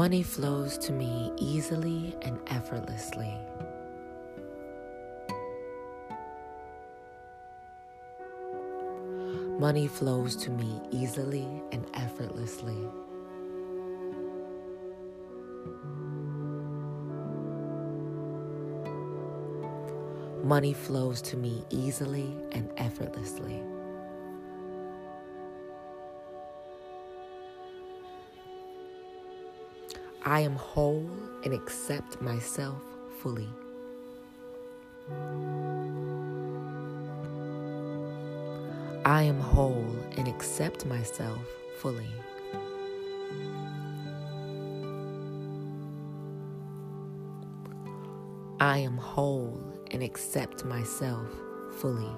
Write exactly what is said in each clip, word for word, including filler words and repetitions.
Money flows to me easily and effortlessly. Money flows to me easily and effortlessly. Money flows to me easily and effortlessly. I am whole and accept myself fully. I am whole and accept myself fully. I am whole and accept myself fully.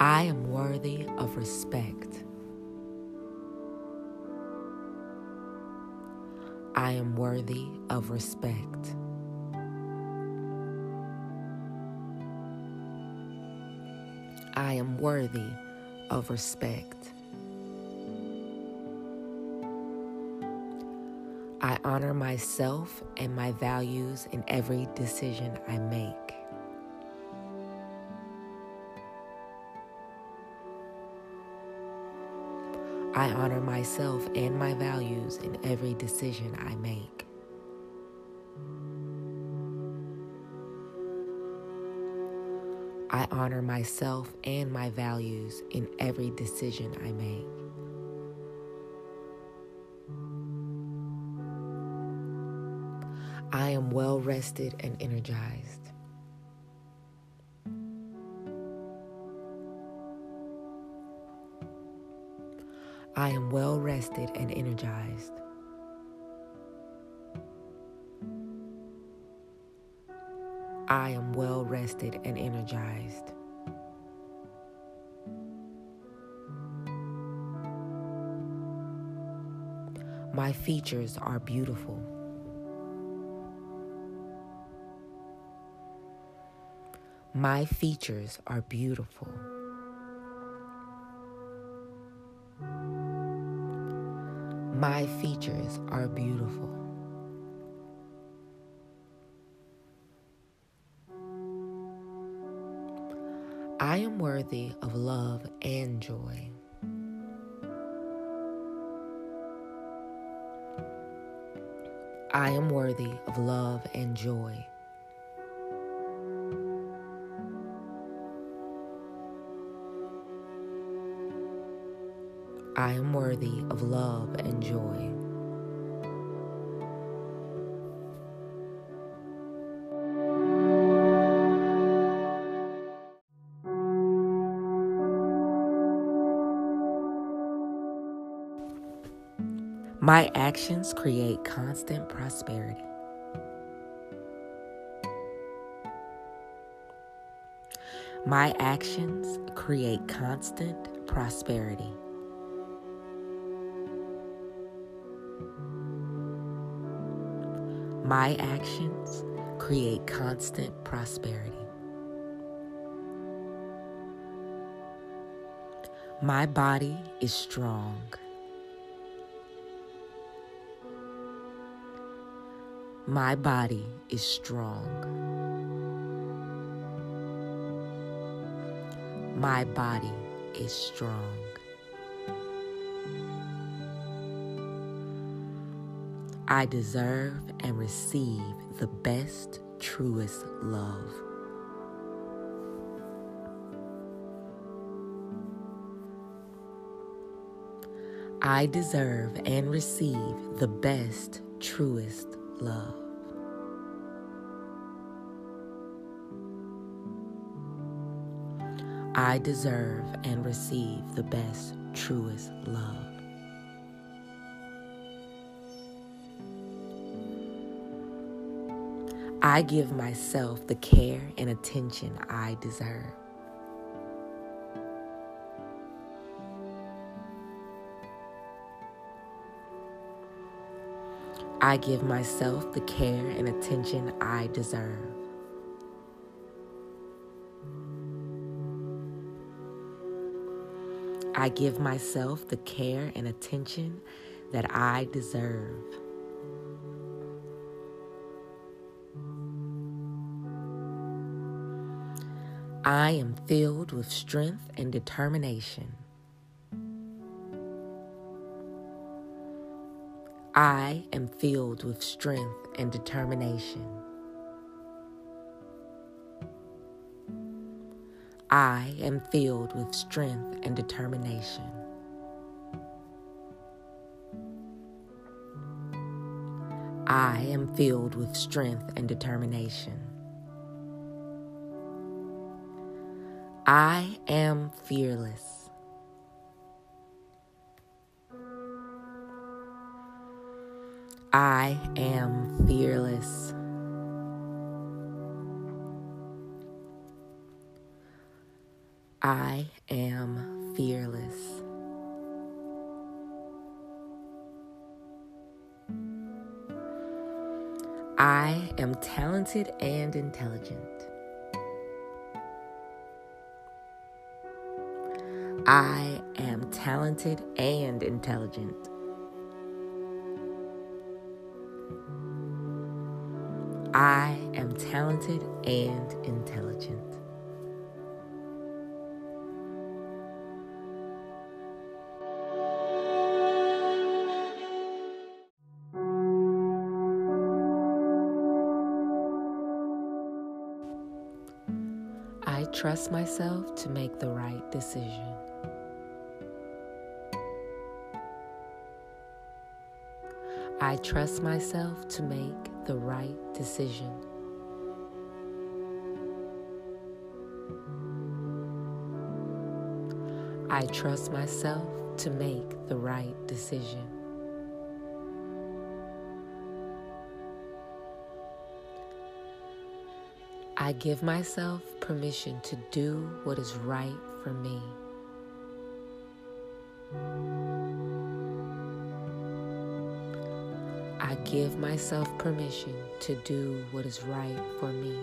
I am worthy of respect. I am worthy of respect. I am worthy of respect. I honor myself and my values in every decision I make. I honor myself and my values in every decision I make. I honor myself and my values in every decision I make. I am well rested and energized. I am well rested and energized. I am well rested and energized. My features are beautiful. My features are beautiful. My features are beautiful. I am worthy of love and joy. I am worthy of love and joy. I am worthy of love and joy. My actions create constant prosperity. My actions create constant prosperity. My actions create constant prosperity. My body is strong. My body is strong. My body is strong. I deserve and receive the best, truest love. I deserve and receive the best, truest love. I deserve and receive the best, truest love. I give myself the care and attention I deserve. I give myself the care and attention I deserve. I give myself the care and attention that I deserve. I am filled with strength and determination. I am filled with strength and determination. I am filled with strength and determination. I am filled with strength and determination. I am fearless. I am fearless. I am fearless. I am talented and intelligent. I am talented and intelligent. I am talented and intelligent. I trust myself to make the right decision. I trust myself to make the right decision. I trust myself to make the right decision. I give myself permission to do what is right for me. I give myself permission to do what is right for me.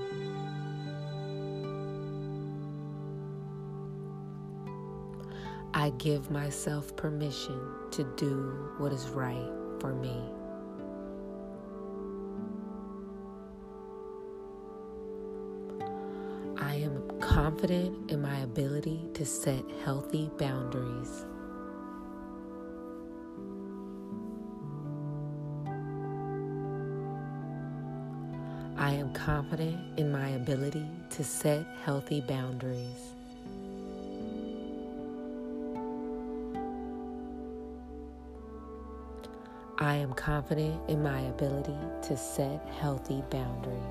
I give myself permission to do what is right for me. I am confident in my ability to set healthy boundaries. I am confident in my ability to set healthy boundaries. I am confident in my ability to set healthy boundaries.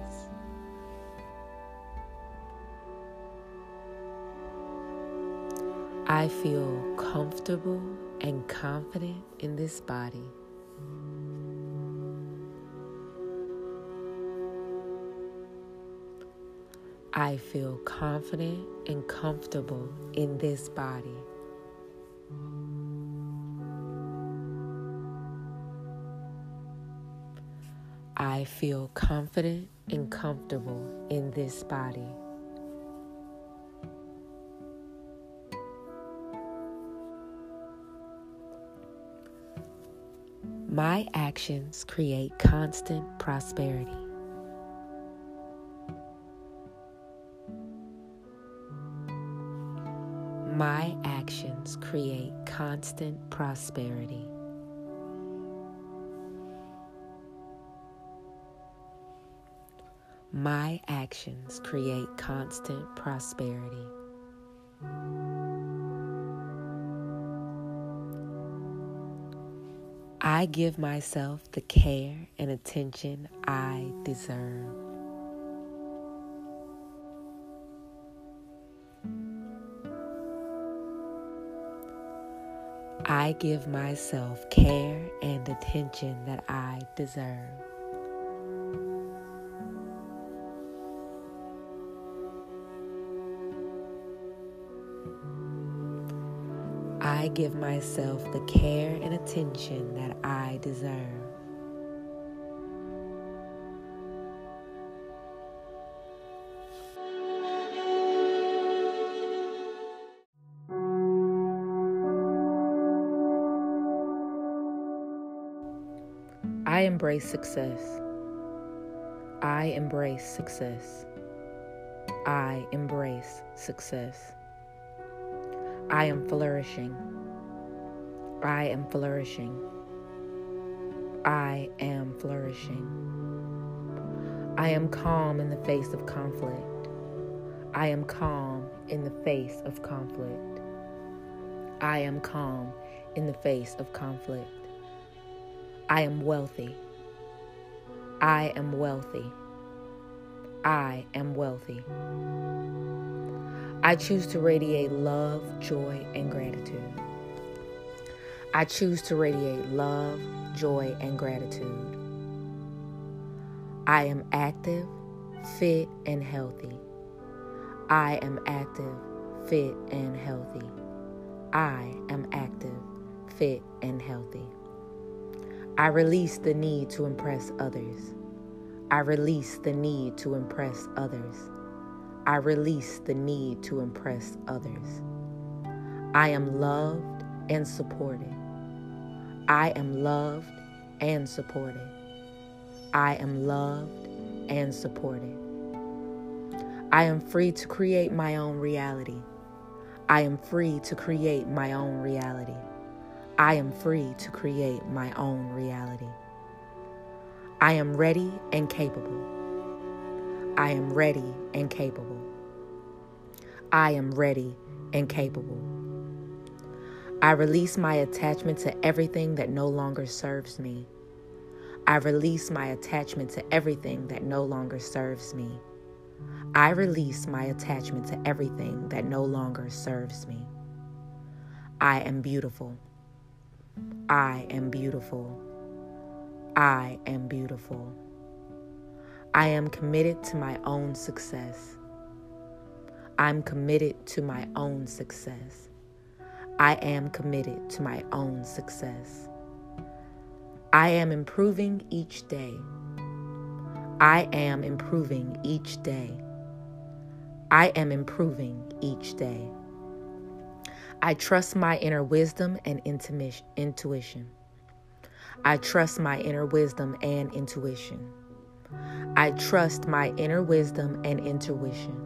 I feel comfortable and confident in this body. I feel confident and comfortable in this body. I feel confident and comfortable in this body. My actions create constant prosperity. My actions create constant prosperity. My actions create constant prosperity. I give myself the care and attention I deserve. I give myself care and attention that I deserve. I give myself the care and attention that I deserve. I embrace success. I embrace success. I embrace success. I am flourishing. I am flourishing. I am flourishing. I am calm in the face of conflict. I am calm in the face of conflict. I am calm in the face of conflict. I am wealthy. I am wealthy. I am wealthy. I choose to radiate love, joy, and gratitude. I choose to radiate love, joy, and gratitude. I am active, fit, and healthy. I am active, fit, and healthy. I am active, fit, and healthy. I release the need to impress others. I release the need to impress others. I release the need to impress others. I am loved and supported. I am loved and supported. I am loved and supported. I am free to create my own reality. I am free to create my own reality. I am free to create my own reality. I am ready and capable. I am ready and capable. I am ready and capable. I release my attachment to everything that no longer serves me. I release my attachment to everything that no longer serves me. I release my attachment to everything that no longer serves me. I am beautiful. I am beautiful. I am beautiful. I am committed to my own success. I'm committed to my own success. I am committed to my own success. I am improving each day. I am improving each day. I am improving each day. I trust my inner wisdom and intuition. I trust my inner wisdom and intuition. I trust my inner wisdom and intuition.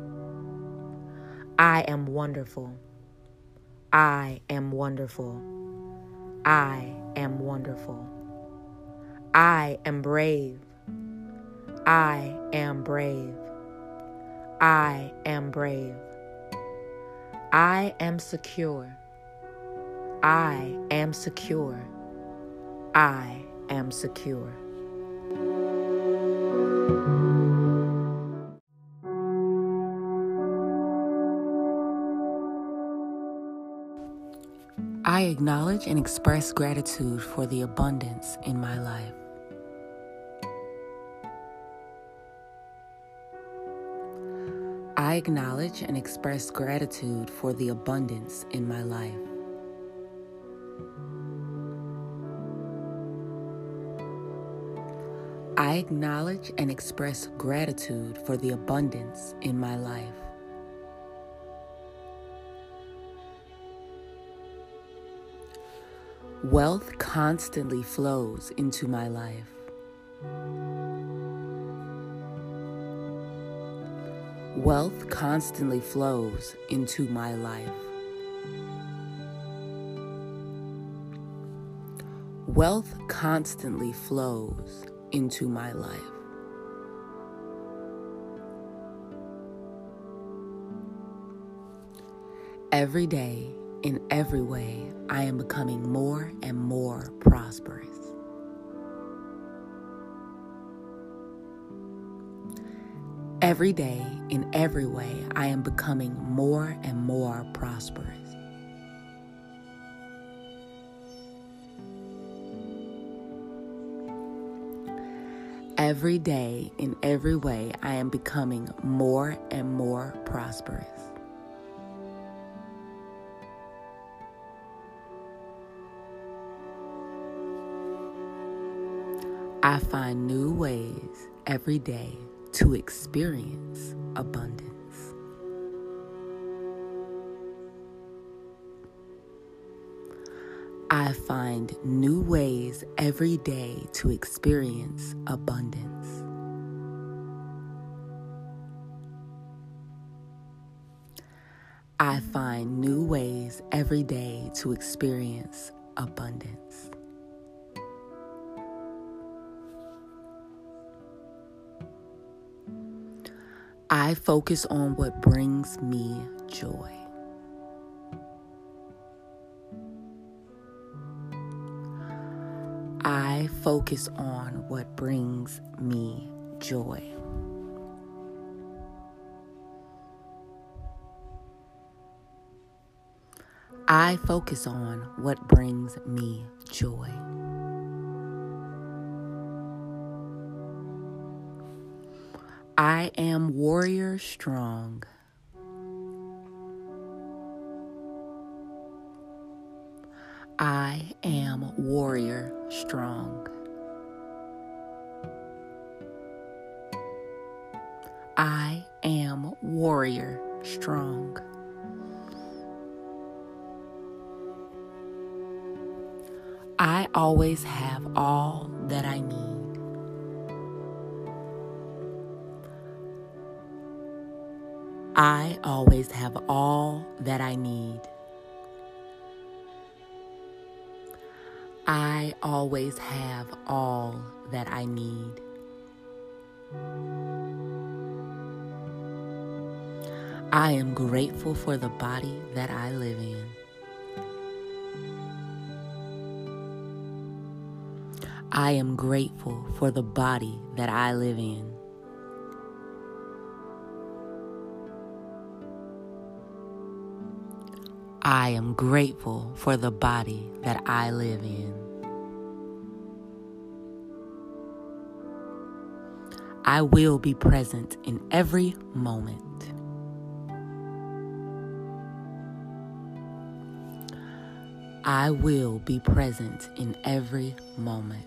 I am wonderful. I am wonderful. I am wonderful. I am brave. I am brave. I am brave. I am secure. I am secure. I am secure. I acknowledge and express gratitude for the abundance in my life. I acknowledge and express gratitude for the abundance in my life. I acknowledge and express gratitude for the abundance in my life. Wealth constantly flows into my life. Wealth constantly flows into my life. Wealth constantly flows into my life. Every day, in every way, I am becoming more and more prosperous. Every day, in every way, I am becoming more and more prosperous. Every day, in every way, I am becoming more and more prosperous. I find new ways every day to experience abundance. I find new ways every day to experience abundance. I find new ways every day to experience abundance. I focus on what brings me joy. I focus on what brings me joy. I focus on what brings me joy. I am warrior strong. I am warrior strong. I am warrior strong. I always have all that I need. I always have all that I need. I always have all that I need. I am grateful for the body that I live in. I am grateful for the body that I live in. I am grateful for the body that I live in. I will be present in every moment. I will be present in every moment.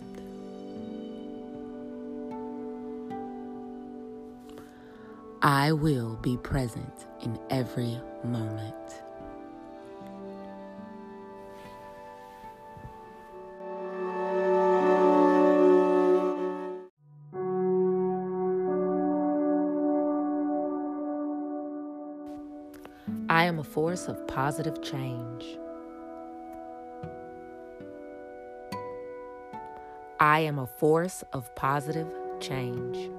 I will be present in every moment. I am a force of positive change. I am a force of positive change.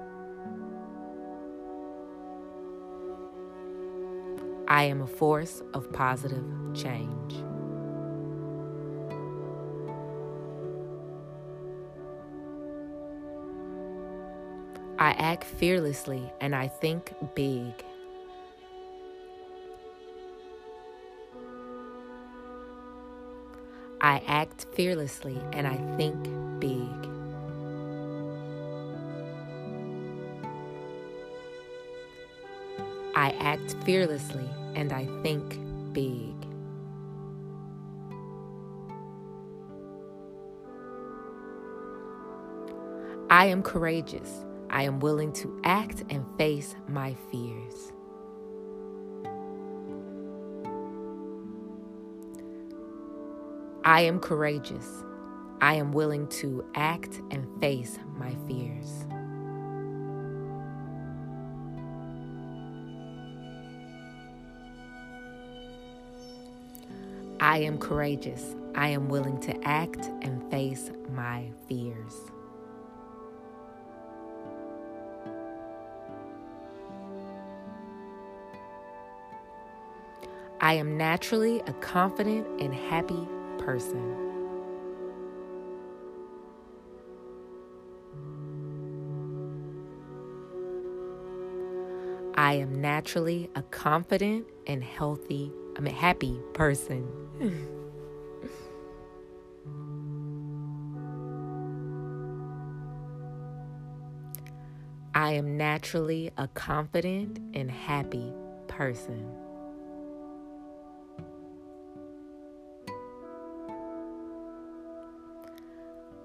I am a force of positive change. I act fearlessly and I think big. I act fearlessly and I think big. I act fearlessly and I think big. I am courageous. I am willing to act and face my fears. I am courageous. I am willing to act and face my fears. I am courageous. I am willing to act and face my fears. I am naturally a confident and happy person. I am naturally a confident and healthy, I mean, happy person. I am naturally a confident and happy person.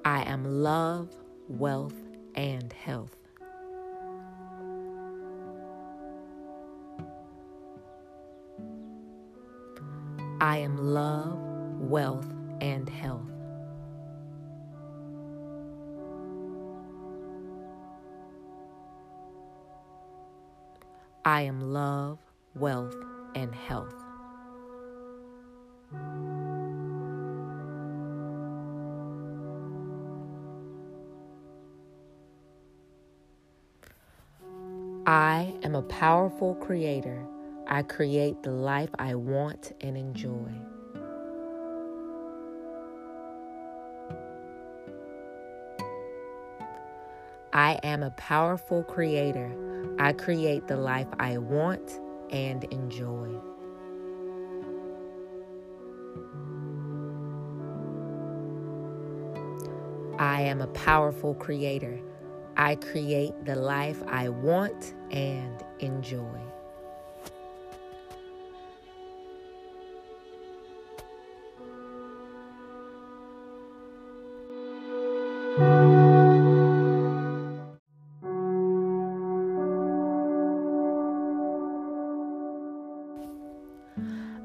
I am love, wealth, and health. I am love, wealth, and health. I am love, wealth, and health. I am a powerful creator. I create the life I want and enjoy. I am a powerful creator. I create the life I want and enjoy. I am a powerful creator. I create the life I want and enjoy.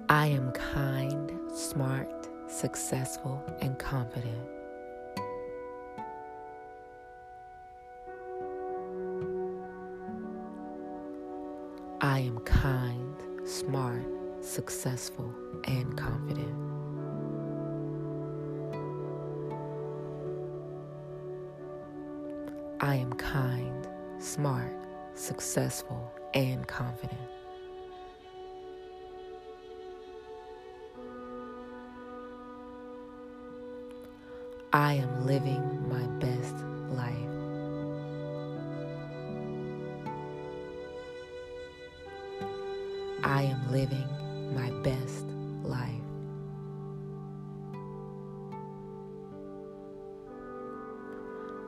I am kind, smart, successful, and confident. I am kind, smart, successful, and confident. I am kind, smart, successful, and confident. I am living my best life. I am living my best life.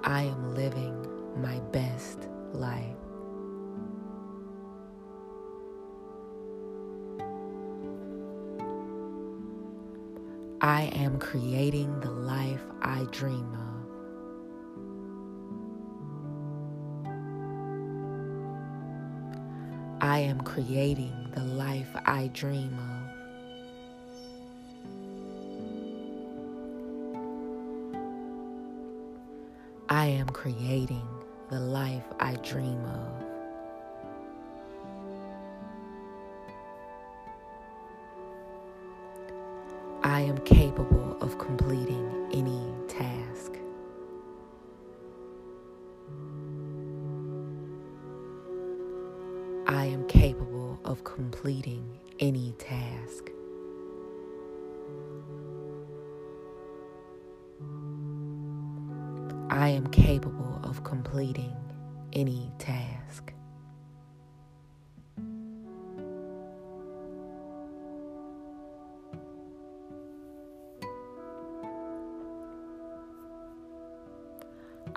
I am living my best life. I am creating the life I dream of. I am creating the life I dream of. I am creating the life I dream of. I am capable of completing any task. I am capable of completing any task. I am capable of completing any task.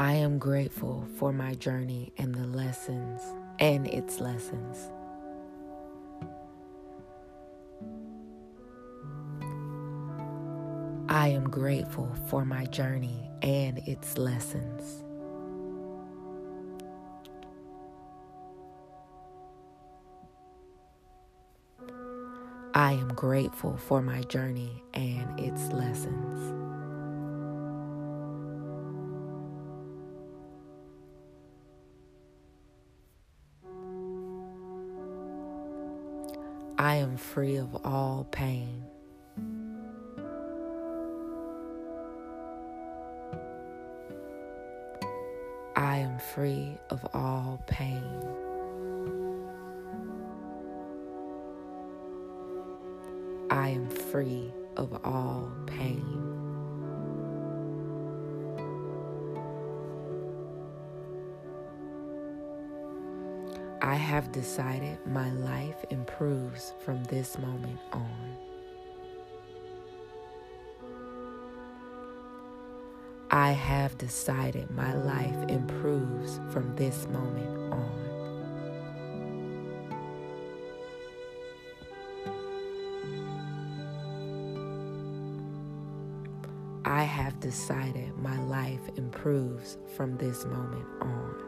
I am grateful for my journey and the lessons and its lessons. I am grateful for my journey and its lessons. I am grateful for my journey and its lessons. I am free of all pain. I am free of all pain. I am free of all pain. I have decided my life improves from this moment on. I have decided my life improves from this moment on. I have decided my life improves from this moment on.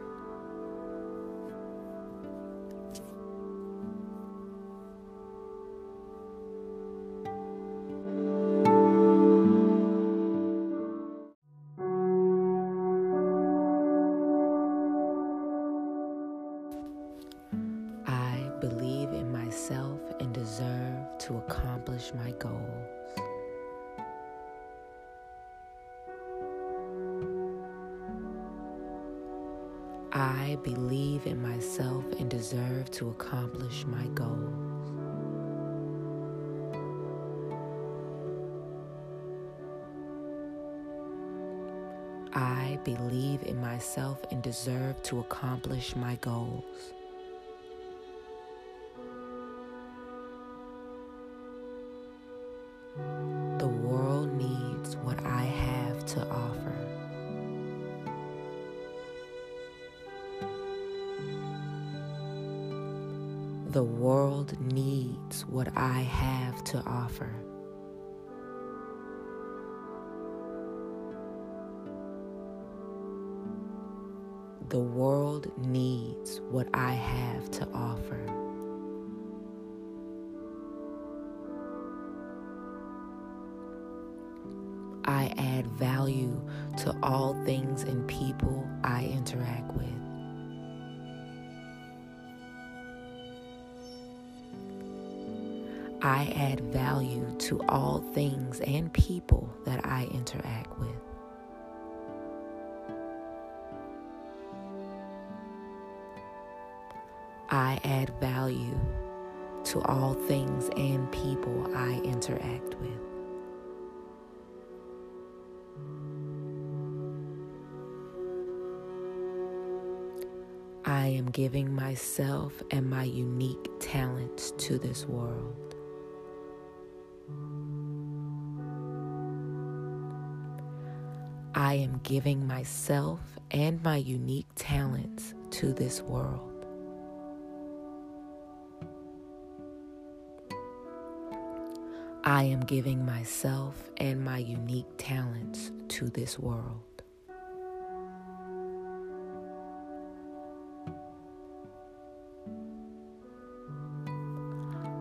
to accomplish my goals. I believe in myself and deserve to accomplish my goals. I believe in myself and deserve to accomplish my goals. The world needs what I have to offer. The world needs what I have to offer. The world needs what I have to offer. I add value to all things and people I interact with. I add value to all things and people that I interact with. I add value to all things and people I interact with. I am giving myself and my unique talents to this world. I am giving myself and my unique talents to this world. I am giving myself and my unique talents to this world.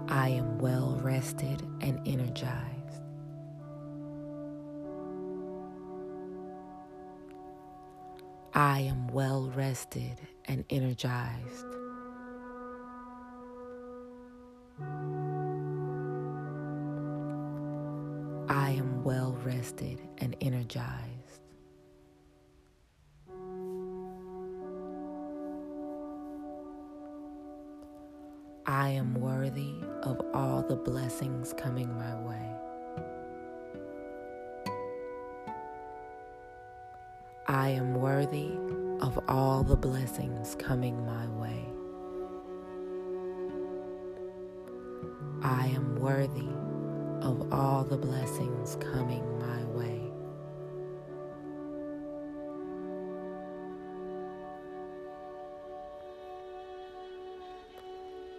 I am well rested and energized. I am well rested and energized. I am well rested and energized. I am worthy of all the blessings coming my way. I am worthy of all the blessings coming my way. I am worthy of all the blessings coming my way.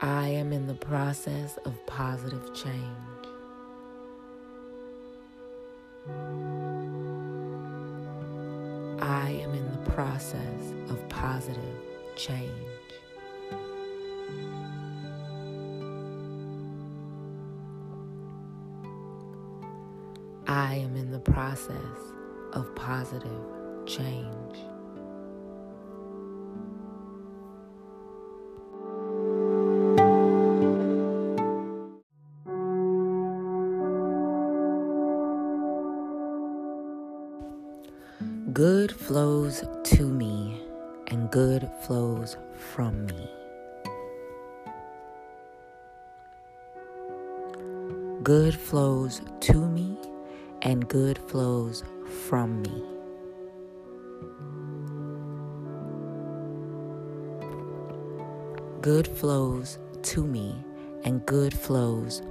I am in the process of positive change. I am in the process of positive change. I am in the process of positive change. Good flows to me, and good flows from me. Good flows to me, and good flows from me. Good flows to me, and good flows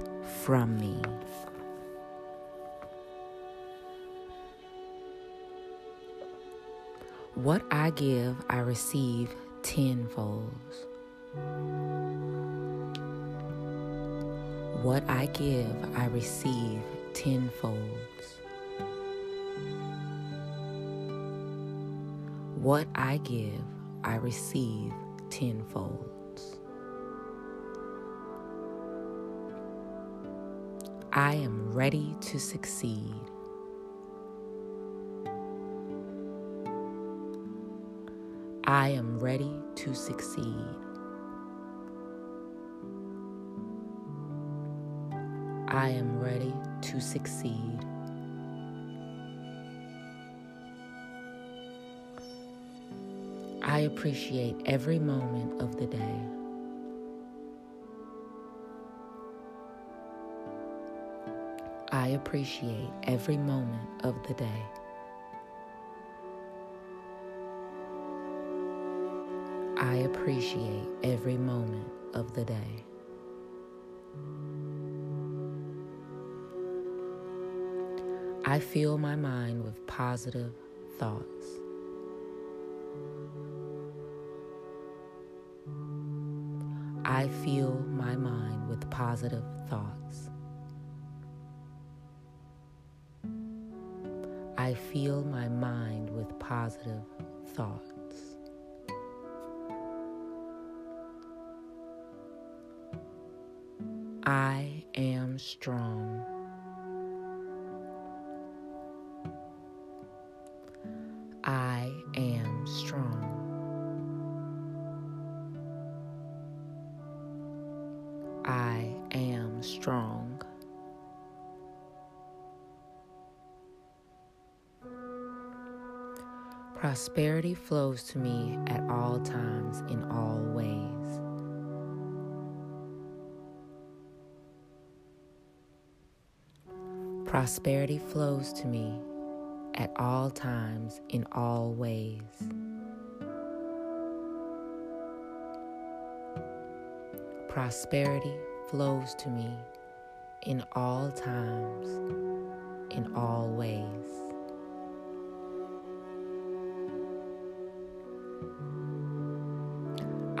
from me. What I give, I receive tenfold. What I give, I receive tenfold. What I give, I receive tenfold. I am ready to succeed. I am ready to succeed. I am ready to succeed. I appreciate every moment of the day. I appreciate every moment of the day. I appreciate every moment of the day. I fill my mind with positive thoughts. I fill my mind with positive thoughts. I fill my mind with positive thoughts. I am strong. I am strong. I am strong. Prosperity flows to me at all times, in all ways. Prosperity flows to me at all times, in all ways. Prosperity flows to me in all times, in all ways.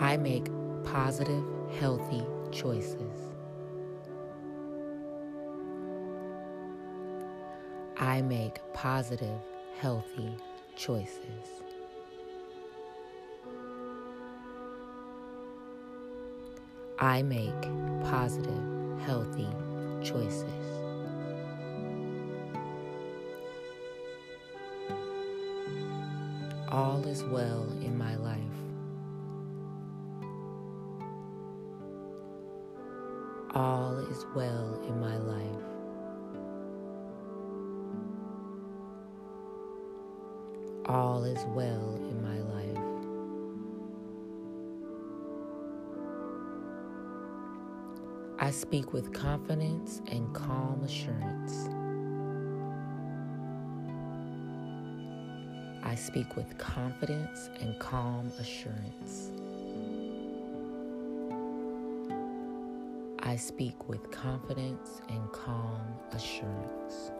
I make positive, healthy choices. I make positive, healthy choices. I make positive, healthy choices. All is well in my life. All is well in my life. All is well in my life. I speak with confidence and calm assurance. I speak with confidence and calm assurance. I speak with confidence and calm assurance.